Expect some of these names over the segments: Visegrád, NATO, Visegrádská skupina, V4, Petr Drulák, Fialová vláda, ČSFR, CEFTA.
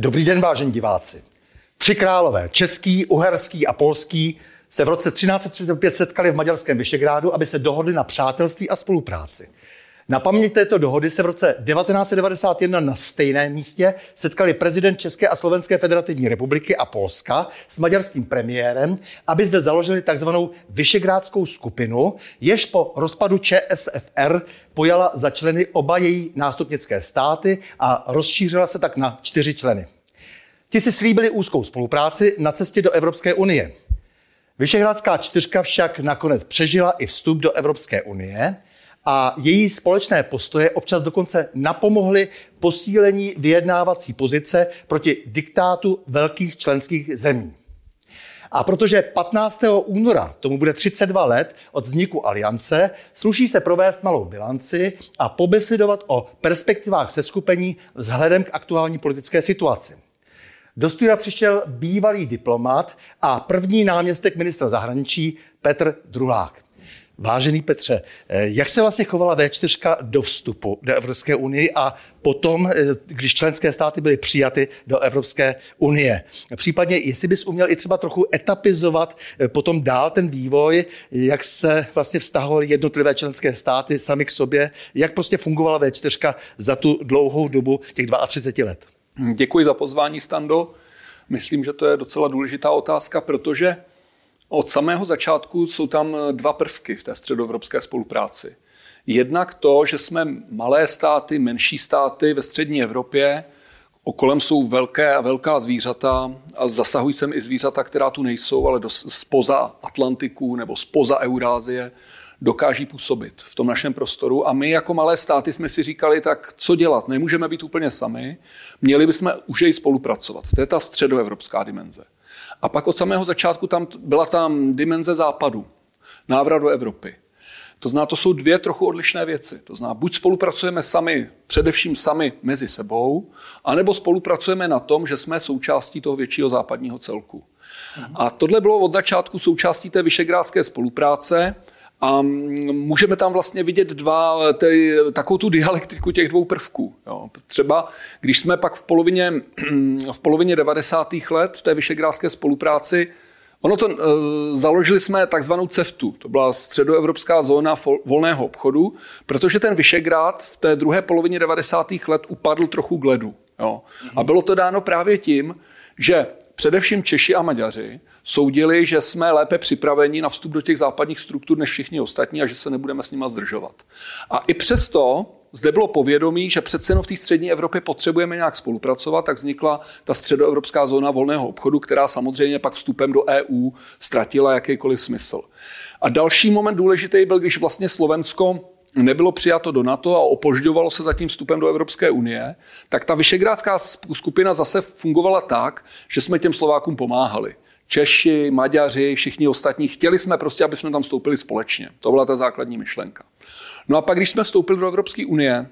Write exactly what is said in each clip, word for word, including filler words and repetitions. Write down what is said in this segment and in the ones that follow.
Dobrý den, vážení diváci. Tři králové, český, uherský a polský, se v roce třináct set třicet pět setkali v maďarském Visegrádu, aby se dohodli na přátelství a spolupráci. Na paměť této dohody se v roce devatenáct set devadesát jedna na stejném místě setkali prezident České a Slovenské federativní republiky a Polska s maďarským premiérem, aby zde založili takzvanou Visegrádskou skupinu, jež po rozpadu Č S F R pojala za členy oba její nástupnické státy a rozšířila se tak na čtyři členy. Ti si slíbili úzkou spolupráci na cestě do Evropské unie. Visegrádská čtyřka však nakonec přežila i vstup do Evropské unie a její společné postoje občas dokonce napomohly posílení vyjednávací pozice proti diktátu velkých členských zemí. A protože patnáctého února tomu bude třicet dva let od vzniku aliance, sluší se provést malou bilanci a pobesledovat o perspektivách seskupení vzhledem k aktuální politické situaci. Do studia přišel bývalý diplomat a první náměstek ministra zahraničí Petr Drulák. Vážený Petře, jak se vlastně chovala V čtyři do vstupu do Evropské unie a potom, když členské státy byly přijaty do Evropské unie? Případně, jestli bys uměl i třeba trochu etapizovat potom dál ten vývoj, jak se vlastně vztahovaly jednotlivé členské státy sami k sobě, jak prostě fungovala V čtyři za tu dlouhou dobu těch třicet dva let? Děkuji za pozvání, Stando. Myslím, že to je docela důležitá otázka, protože od samého začátku jsou tam dva prvky v té středoevropské spolupráci. Jednak to, že jsme malé státy, menší státy ve střední Evropě, okolem jsou velké a velká zvířata a zasahují sem i zvířata, která tu nejsou, ale spoza Atlantiku nebo spoza Eurázie dokáží působit v tom našem prostoru. A my jako malé státy jsme si říkali, tak co dělat, nemůžeme být úplně sami, měli bychom už jej spolupracovat. To je ta středoevropská dimenze. A pak od samého začátku tam byla tam dimenze západu, návrat do Evropy. To znamená, to jsou dvě trochu odlišné věci. To znamená, buď spolupracujeme sami, především sami mezi sebou, anebo spolupracujeme na tom, že jsme součástí toho většího západního celku. Mhm. A tohle bylo od začátku součástí té visegrádské spolupráce a můžeme tam vlastně vidět dva, ty, takovou tu dialektiku těch dvou prvků. Jo. Třeba když jsme pak v polovině, v polovině devadesátých let v té visegrádské spolupráci, ono to, založili jsme takzvanou CEFTu, to byla středoevropská zóna volného obchodu, protože ten Visegrád v té druhé polovině devadesátých let upadl trochu k ledu. Jo. A bylo to dáno právě tím, že především Češi a Maďaři soudili, že jsme lépe připraveni na vstup do těch západních struktur než všichni ostatní a že se nebudeme s nima zdržovat. A i přesto zde bylo povědomí, že přece jenom v té střední Evropě potřebujeme nějak spolupracovat, tak vznikla ta středoevropská zóna volného obchodu, která samozřejmě pak vstupem do E U ztratila jakýkoliv smysl. A další moment důležitý byl, když vlastně Slovensko nebylo přijato do NATO a opožďovalo se za tím vstupem do Evropské unie, tak ta visegrádská skupina zase fungovala tak, že jsme těm Slovákům pomáhali. Češi, Maďaři, všichni ostatní, chtěli jsme prostě, aby jsme tam vstoupili společně. To byla ta základní myšlenka. No a pak, když jsme vstoupili do Evropské unie,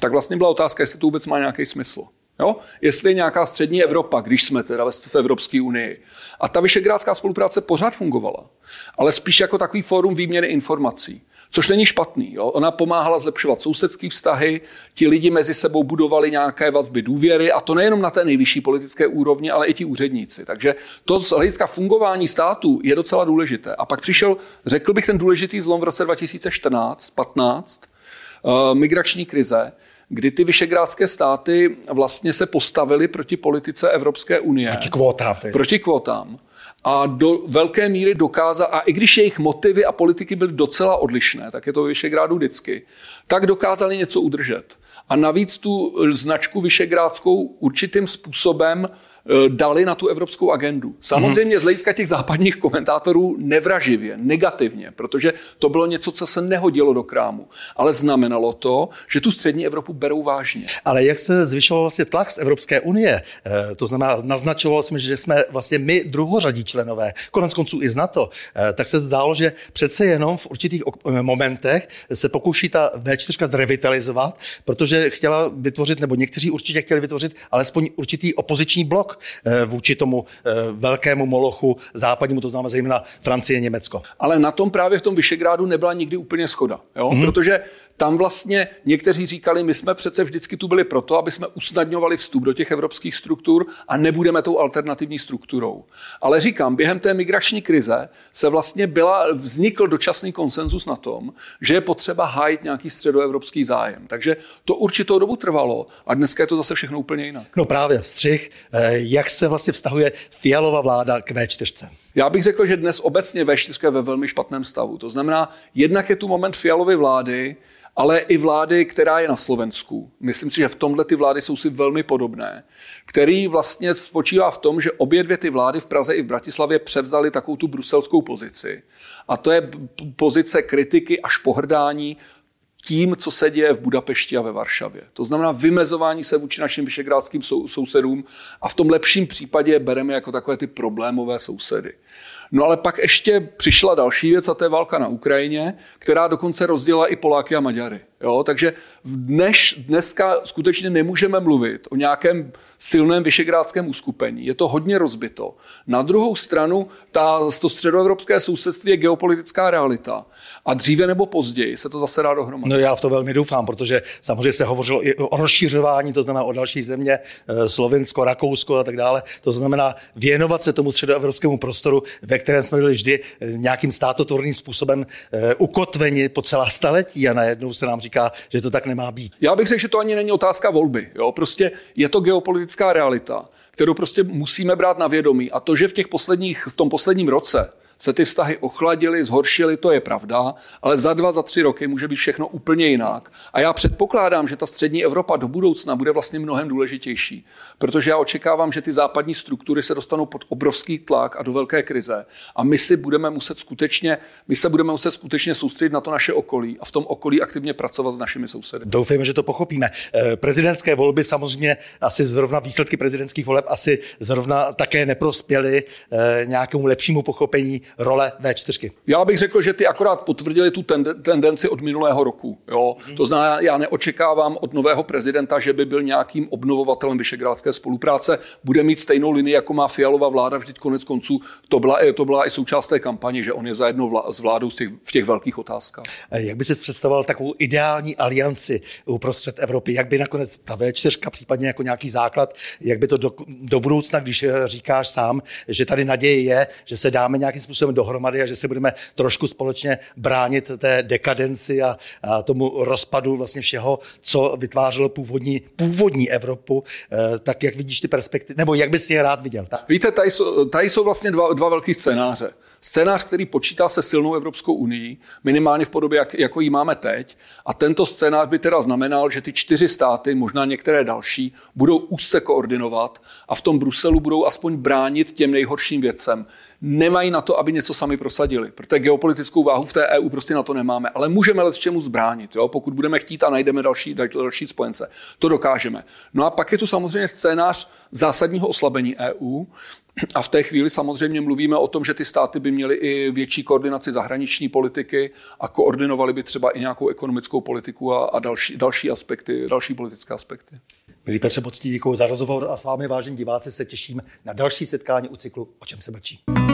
tak vlastně byla otázka, jestli to vůbec má nějaký smysl. Jo? Jestli je nějaká střední Evropa, když jsme teda v Evropské unii. A ta visegrádská spolupráce pořád fungovala, ale spíš jako takový fórum výměny informací. Což není špatný. Jo? Ona pomáhala zlepšovat sousedské vztahy, ti lidi mezi sebou budovali nějaké vazby důvěry a to nejenom na té nejvyšší politické úrovni, ale i ti úředníci. Takže to z hlediska fungování státu je docela důležité. A pak přišel, řekl bych, ten důležitý zlom v roce dva tisíce čtrnáct patnáct, uh, migrační krize, kdy ty visegrádské státy vlastně se postavily proti politice Evropské unie. Proti kvótám. Proti kvótám. A do velké míry dokázal, a i když jejich motivy a politiky byly docela odlišné, tak je to ve Visegrádu vždycky, tak dokázali něco udržet. A navíc tu značku visegrádskou určitým způsobem dali na tu evropskou agendu. Samozřejmě z hlediska těch západních komentátorů nevraživě, negativně, protože to bylo něco, co se nehodilo do krámu. Ale znamenalo to, že tu střední Evropu berou vážně. Ale jak se zvyšoval vlastně tlak z Evropské unie? E, to znamená, naznačovalo jsme, že jsme vlastně my druhořadí členové, konec konců i z NATO, e, tak se zdálo, že přece jenom v určitých ok- momentech se pokouší ta V čtyři zrevitalizovat, protože chtěla vytvořit, nebo někteří určitě chtěli vytvořit alespoň určitý opoziční blok vůči tomu velkému molochu západnímu, to znamená zejména Francie, Německo. Ale na tom právě v tom Visegrádu nebyla nikdy úplně shoda, jo? Mm-hmm. Protože tam vlastně někteří říkali, my jsme přece vždycky tu byli proto, aby jsme usnadňovali vstup do těch evropských struktur a nebudeme tou alternativní strukturou. Ale říkám, během té migrační krize se vlastně byla, vznikl dočasný konsenzus na tom, že je potřeba hájit nějaký středoevropský zájem. Takže to určitou dobu trvalo a dneska je to zase všechno úplně jinak. No právě, střih, jak se vlastně vztahuje Fialová vláda k vé čtyři? Já bych řekl, že dnes obecně vé čtyři je ve velmi špatném stavu. To znamená, jednak je tu moment Fialovy vlády, ale i vlády, která je na Slovensku. Myslím si, že v tomhle ty vlády jsou si velmi podobné, který vlastně spočívá v tom, že obě dvě ty vlády v Praze i v Bratislavě převzaly takovou tu bruselskou pozici. A to je pozice kritiky až pohrdání tím, co se děje v Budapešti a ve Varšavě. To znamená vymezování se vůči našim visegrádským sou- sousedům a v tom lepším případě bereme jako takové ty problémové sousedy. No ale pak ještě přišla další věc a to je válka na Ukrajině, která dokonce rozdělila i Poláky a Maďary. Jo? Takže dnes, dneska skutečně nemůžeme mluvit o nějakém silném visegrádském uskupení. Je to hodně rozbito. Na druhou stranu ta, to středoevropské sousedství je geopolitická realita. A dříve nebo později se to zase dá dohromady. No já v to velmi doufám, protože samozřejmě se hovořilo i o rozšířování, to znamená o další země, Slovensko, Rakousko a tak dále. To znamená věnovat se tomu středoevropskému prostoru, ve kterém jsme byli vždy nějakým státotvorným způsobem ukotveni po celá staletí a najednou se nám říká, že to tak nemá být. Já bych řekl, že to ani není otázka volby. Jo? Prostě je to geopolitická realita, kterou prostě musíme brát na vědomí. A to, že v, těch posledních, v tom posledním roce se ty vztahy ochladily, zhoršily, to je pravda, ale za dva, za tři roky může být všechno úplně jinak. A já předpokládám, že ta střední Evropa do budoucna bude vlastně mnohem důležitější, protože já očekávám, že ty západní struktury se dostanou pod obrovský tlak a do velké krize. A my si budeme muset skutečně, my se budeme muset skutečně soustředit na to naše okolí a v tom okolí aktivně pracovat s našimi sousedy. Doufejme, že to pochopíme. Prezidentské volby samozřejmě asi zrovna výsledky prezidentských voleb asi zrovna také neprospěly nějakému lepšímu pochopení role vé čtyři. Já bych řekl, že ty akorát potvrdili tu tenden- tendenci od minulého roku. Jo? Mm-hmm. To znamená, já neočekávám od nového prezidenta, že by byl nějakým obnovovatelem visegrádské spolupráce. Bude mít stejnou linii, jako má Fialová vláda. Vždyť konec konců to byla, to byla i součást té kampaně, že on je zajedno vla- s vládou z těch, v těch velkých otázkách. Jak by si představoval takovou ideální alianci uprostřed Evropy? Jak by nakonec ta vé čtyři, případně jako nějaký základ, jak by to do, do budoucna, když říkáš sám, že tady naděje je, že se dáme nějakým způsobem dohromady a že se budeme trošku společně bránit té dekadenci a, a tomu rozpadu vlastně všeho, co vytvářelo původní, původní Evropu, e, tak jak vidíš ty perspektivy, nebo jak bys je rád viděl? Tak? Víte, tady jsou, tady jsou vlastně dva, dva velký scénáře. Scénář, který počítá se silnou Evropskou unii, minimálně v podobě, jak, jako ji máme teď, a tento scénář by teda znamenal, že ty čtyři státy, možná některé další, budou úzce koordinovat a v tom Bruselu budou aspoň bránit těm nejhorším věcem. Nemají na to, aby něco sami prosadili, protože geopolitickou váhu v té E U prostě na to nemáme, ale můžeme let čemu zbránit, jo? Pokud budeme chtít a najdeme další, další spojence. To dokážeme. No a pak je tu samozřejmě scénář zásadního oslabení E U, a v té chvíli samozřejmě mluvíme o tom, že ty státy by měly i větší koordinaci zahraniční politiky a koordinovaly by třeba i nějakou ekonomickou politiku a, a další, další aspekty, další politické aspekty. Milí Petře, moc ti děkuji za rozhovor a s vámi, vážení diváci, se těším na další setkání u cyklu O čem se mlčí.